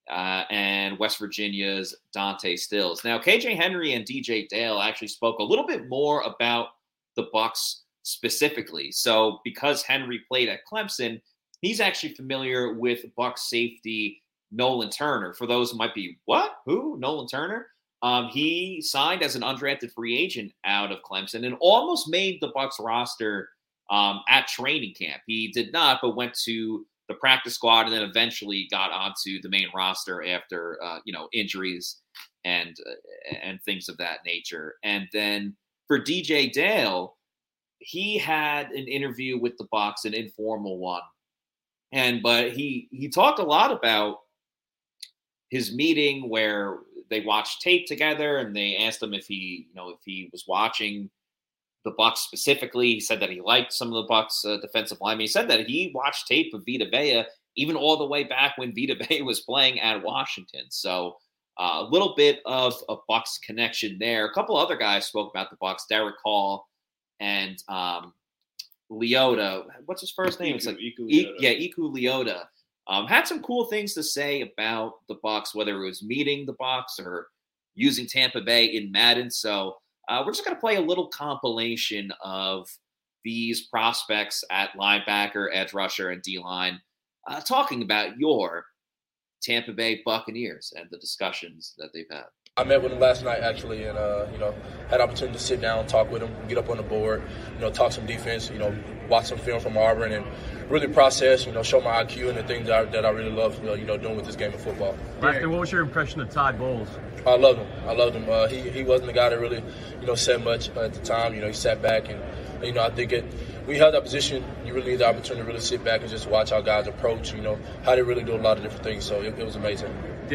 uh, and West Virginia's Dante Stills. Now, K J Henry and D J Dale actually spoke a little bit more about the Bucs specifically. So because Henry played at Clemson, He's actually familiar with Bucs safety Nolan Turner. For those who might be, what? Who? Nolan Turner? Um, he signed as an undrafted free agent out of Clemson and almost made the Bucs roster um, at training camp. He did not, but went to the practice squad and then eventually got onto the main roster after, uh, you know, injuries and, uh, and things of that nature. And then for D J Dale, he had an interview with the Bucs, an informal one. And, but he, he talked a lot about his meeting where they watched tape together and they asked him if he, you know, if he was watching the Bucs specifically. He said that he liked some of the Bucs uh, defensive linemen. He said that he watched tape of Vita Vea even all the way back when Vita Vea was playing at Washington. So uh, a little bit of a Bucs connection there. A couple other guys spoke about the Bucs, Derek Hall and um, Leota. What's his first name? Iku, it's like Iku I, yeah, Iku Leota. Um, had some cool things to say about the Bucs, whether it was meeting the Bucs or using Tampa Bay in Madden. So uh, we're just going to play a little compilation of these prospects at linebacker, edge rusher, and D-line, uh, talking about your Tampa Bay Buccaneers and the discussions that they've had. I met with him last night, actually, and, uh, you know, had an opportunity to sit down, talk with him, get up on the board, you know, talk some defense, you know, watch some film from Auburn and really process, you know, show my I Q and the things that I, that I really love, you know, doing with this game of football. Right. What was your impression of Todd Bowles? I loved him. I loved him. Uh, he, he wasn't the guy that really, you know, said much at the time. You know, he sat back and, you know, I think it, we held that position. You really need the opportunity to really sit back and just watch our guys approach, you know, how they really do a lot of different things. So it, it was amazing.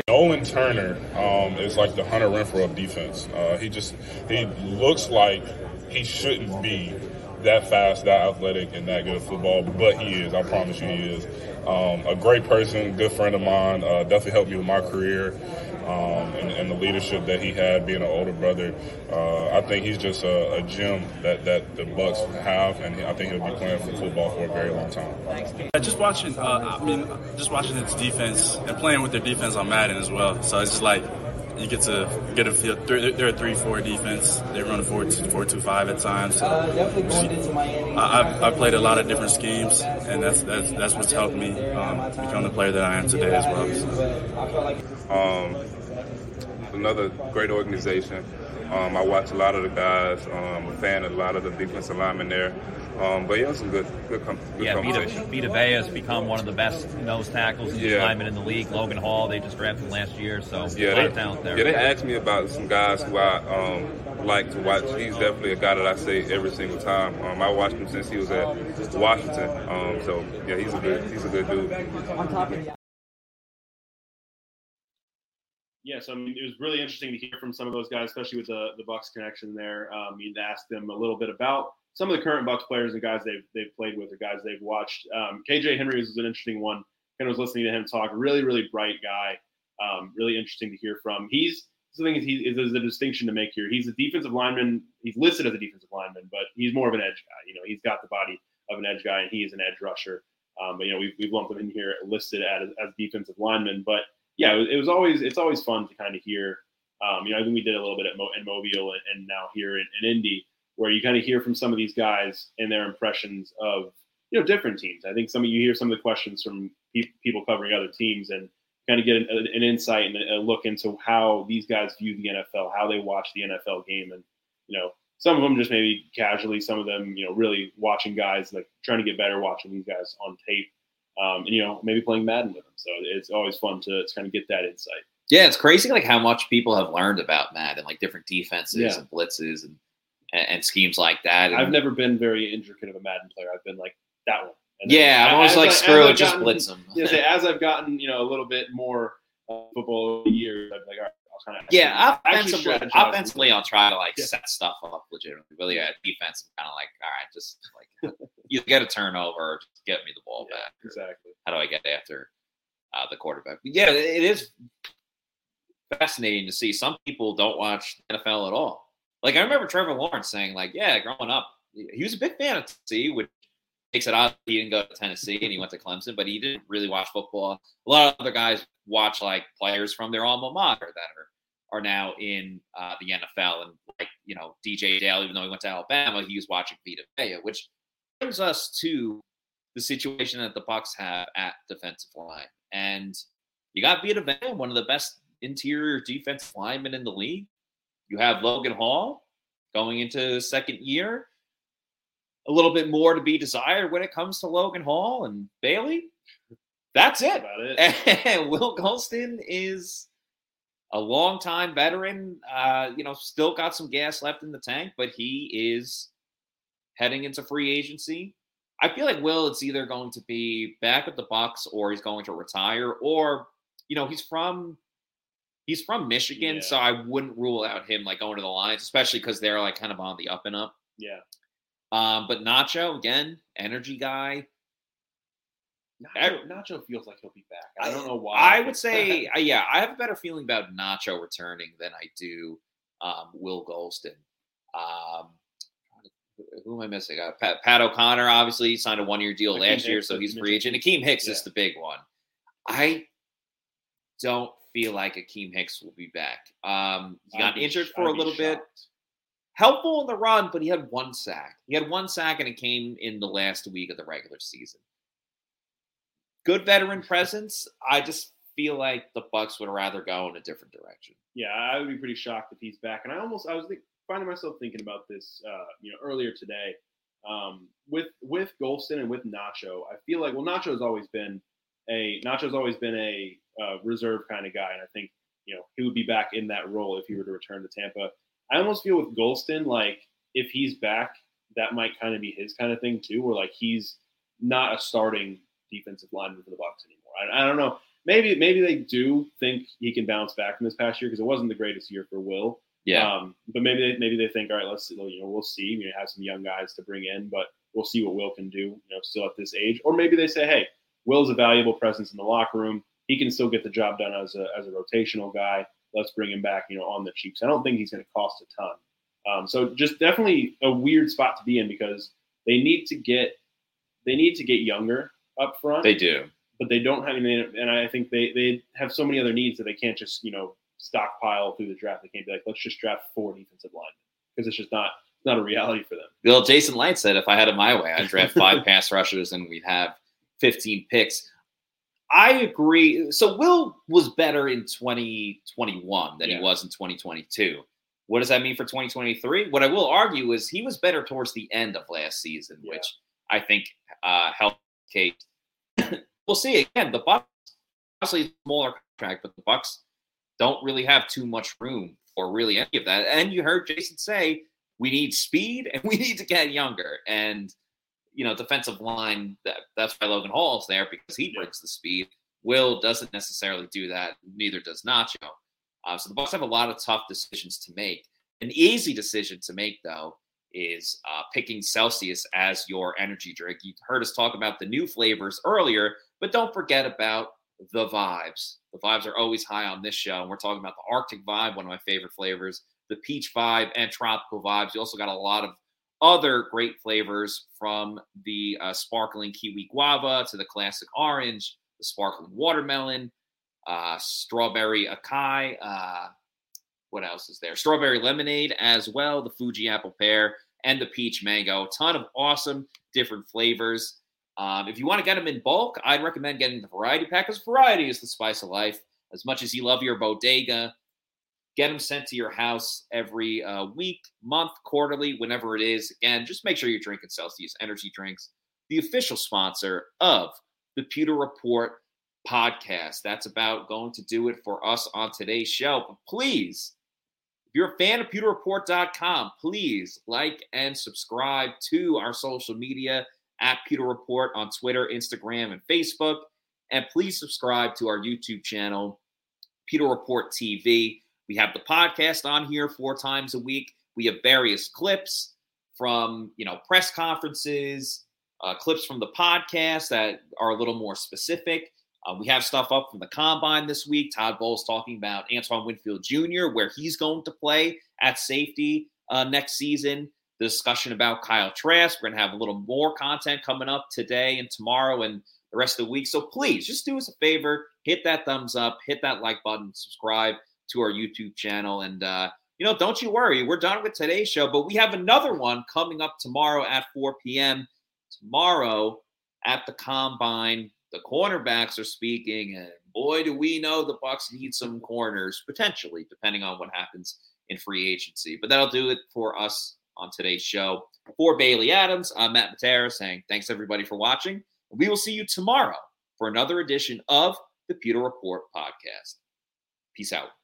Nolan Turner um, is like the Hunter Renfrow of defense. Uh, he just he looks like he shouldn't be that fast, that athletic, and that good at football, but he is. I promise you he is. Um, a great person, good friend of mine, uh, definitely helped me with my career um, and, and the leadership that he had being an older brother. Uh, I think he's just a, a gem that, that the Bucs have, and I think he'll be playing for football for a very long time. Yeah, just watching, uh, I mean, just watching his defense and playing with their defense on Madden as well. So it's just like you get to get a feel. They're a three four defense. They run a four two five at times. So I, I played a lot of different schemes, and that's that's that's what's helped me um, become the player that I am today as well. So. Um, another great organization. Um, I watch a lot of the guys. I'm um, a fan of a lot of the defensive linemen there. Um, but yeah, some good, good, com- good yeah, conversation. Yeah, Vita, Vita Vea has become one of the best nose tackles and yeah. linemen in the league. Logan Hall, they just drafted last year, so yeah, a lot they, of talent there. Yeah, they asked me about some guys who I um, like to watch. He's definitely a guy that I say every single time. Um, I watched him since he was at Washington. Um, so yeah, he's a good, he's a good dude. On top of Yeah, so I mean, it was really interesting to hear from some of those guys, especially with the, the Bucs connection there. Um, you'd ask them a little bit about some of the current Bucs players and guys they've they've played with or guys they've watched. Um, K J Henry was an interesting one. I was listening to him talk. Really, really bright guy. Um, really interesting to hear from. He's the thing is he is there's a distinction to make here. He's a defensive lineman. He's listed as a defensive lineman, but he's more of an edge guy. You know, he's got the body of an edge guy, and he is an edge rusher. Um, but you know, we've we've lumped him in here listed as as defensive lineman, but. Yeah, it was always it's always fun to kind of hear, um, you know, I think we did a little bit at Mo- in Mobile and, and now here in, in Indy, where you kind of hear from some of these guys and their impressions of, you know, different teams. I think some of you hear some of the questions from pe- people covering other teams and kind of get an, an insight and a look into how these guys view the N F L, how they watch the N F L game. And, you know, some of them just maybe casually, some of them, you know, really watching guys, like trying to get better watching these guys on tape. Um, and, you know, maybe playing Madden with them. So it's always fun to, to kind of get that insight. Yeah, it's crazy, like, how much people have learned about Madden, like different defenses yeah. and blitzes and, and and schemes like that. And I've never been very intricate of a Madden player. I've been like, that one. And yeah, I'm always like, I, screw it, just blitz them. Yeah, so as I've gotten, you know, a little bit more uh, football over the years, I've been like, all right, I'll kind of Yeah, offensively, offensively I'll try to, like, yeah. set stuff up legitimately. Really, yeah, defense, I'm kind of like, all right, just, like, you get a turnover or just get me the ball yeah, back. Exactly. How do I get after uh, the quarterback? But yeah, it is fascinating to see. Some people don't watch the N F L at all. Like, I remember Trevor Lawrence saying, like, yeah, growing up, he was a big fan of Tennessee, which makes it odd he didn't go to Tennessee and he went to Clemson, but he didn't really watch football. A lot of other guys watch, like, players from their alma mater that are, are now in uh, the N F L. And, like, you know, D J Dale, even though he went to Alabama, he was watching Vita Vea, which brings us to the situation that the Bucs have at defensive line. And you got Vita Vea, one of the best interior defensive linemen in the league. You have Logan Hall going into the second year. A little bit more to be desired when it comes to Logan Hall and Bailey. That's it. That's about it. And Will Golston is a longtime veteran. Uh, you know, still got some gas left in the tank, but he is heading into free agency. I feel like Will, it's either going to be back with the Bucs or he's going to retire, or, you know, he's from he's from Michigan, yeah. So I wouldn't rule out him like going to the Lions, especially because they're like kind of on the up and up. Yeah. Um, but Nacho, again, energy guy. Nacho, Nacho feels like he'll be back. I don't know why. I would say, uh, yeah, I have a better feeling about Nacho returning than I do um, Will Golston. Um, who am I missing? Uh, Pat, Pat O'Connor, obviously, signed a one-year deal Akeem last Hicks, year, so he's free agent. Akeem Hicks yeah. is the big one. I don't feel like Akeem Hicks will be back. Um, he got be, injured for I'd a little bit. Helpful in the run, but he had one sack. He had one sack, and it came in the last week of the regular season. Good veteran presence. I just feel like the Bucs would rather go in a different direction. Yeah, I would be pretty shocked if he's back. And I almost, I was think, finding myself thinking about this, uh, you know, earlier today um, with with Golston and with Nacho. I feel like, well, Nacho's always been a Nacho's always been a uh, reserve kind of guy, and I think you know he would be back in that role if he were to return to Tampa. I almost feel with Golston, like, if he's back, that might kind of be his kind of thing, too, where, like, he's not a starting defensive lineman for the Bucs anymore. I, I don't know. Maybe maybe they do think he can bounce back from this past year because it wasn't the greatest year for Will. Yeah. Um, but maybe they maybe they think, all right, let's, you know, we'll see. We have some young guys to bring in, but we'll see what Will can do, you know, still at this age. Or maybe they say, hey, Will's a valuable presence in the locker room. He can still get the job done as a as a rotational guy. Let's bring him back, you know, on the cheap. So I don't think he's going to cost a ton. Um, so just definitely a weird spot to be in because they need to get they need to get younger up front. They do, but they don't have. I mean, and I think they they have so many other needs that they can't just you know stockpile through the draft. They can't be like, let's just draft four defensive linemen because it's just not it's not a reality for them. Well, Jason Light said, if I had it my way, I'd draft five pass rushers and we'd have fifteen picks. I agree. So Will was better in twenty twenty-one than yeah. he was in twenty twenty-two. What does that mean for twenty twenty-three? What I will argue is he was better towards the end of last season, yeah. which I think uh, helped Kate. We'll see. Again, the Bucs, obviously a smaller contract, but the Bucs don't really have too much room for really any of that. And you heard Jason say, we need speed and we need to get younger. And you know, defensive line, that, that's why Logan Hall's there, because he brings the speed. Will doesn't necessarily do that. Neither does Nacho. Uh, so the Bucs have a lot of tough decisions to make. An easy decision to make, though, is uh, picking Celsius as your energy drink. You heard us talk about the new flavors earlier, but don't forget about the vibes. The vibes are always high on this show. And we're talking about the Arctic vibe, one of my favorite flavors, the peach vibe, and tropical vibes. You also got a lot of other great flavors, from the uh, sparkling kiwi guava to the classic orange, the sparkling watermelon, uh, strawberry acai. Uh, what else is there? Strawberry lemonade as well, the Fuji apple pear, and the peach mango. A ton of awesome different flavors. Um, if you want to get them in bulk, I'd recommend getting the variety pack, because variety is the spice of life. As much as you love your bodega, get them sent to your house every uh, week, month, quarterly, whenever it is. Again, just make sure you're drinking Celsius energy drinks, the official sponsor of the Pewter Report podcast. That's about going to do it for us on today's show. But please, if you're a fan of pewter report dot com, please like and subscribe to our social media at Pewter Report on Twitter, Instagram, and Facebook. And please subscribe to our YouTube channel, Pewter Report T V. We have the podcast on here four times a week. We have various clips from, you know, press conferences, uh, clips from the podcast that are a little more specific. Uh, we have stuff up from the Combine this week. Todd Bowles talking about Antoine Winfield Junior, where he's going to play at safety uh, next season. The discussion about Kyle Trask. We're going to have a little more content coming up today and tomorrow and the rest of the week. So please, just do us a favor. Hit that thumbs up. Hit that like button. Subscribe to our YouTube channel. And, uh, you know, don't you worry, we're done with today's show, but we have another one coming up tomorrow at four p.m. Tomorrow, at the Combine. The cornerbacks are speaking, and boy, do we know the Bucs need some corners, potentially, depending on what happens in free agency. But that'll do it for us on today's show. For Bailey Adams, I'm Matt Matera saying thanks, everybody, for watching. We will see you tomorrow for another edition of the Pewter Report podcast. Peace out.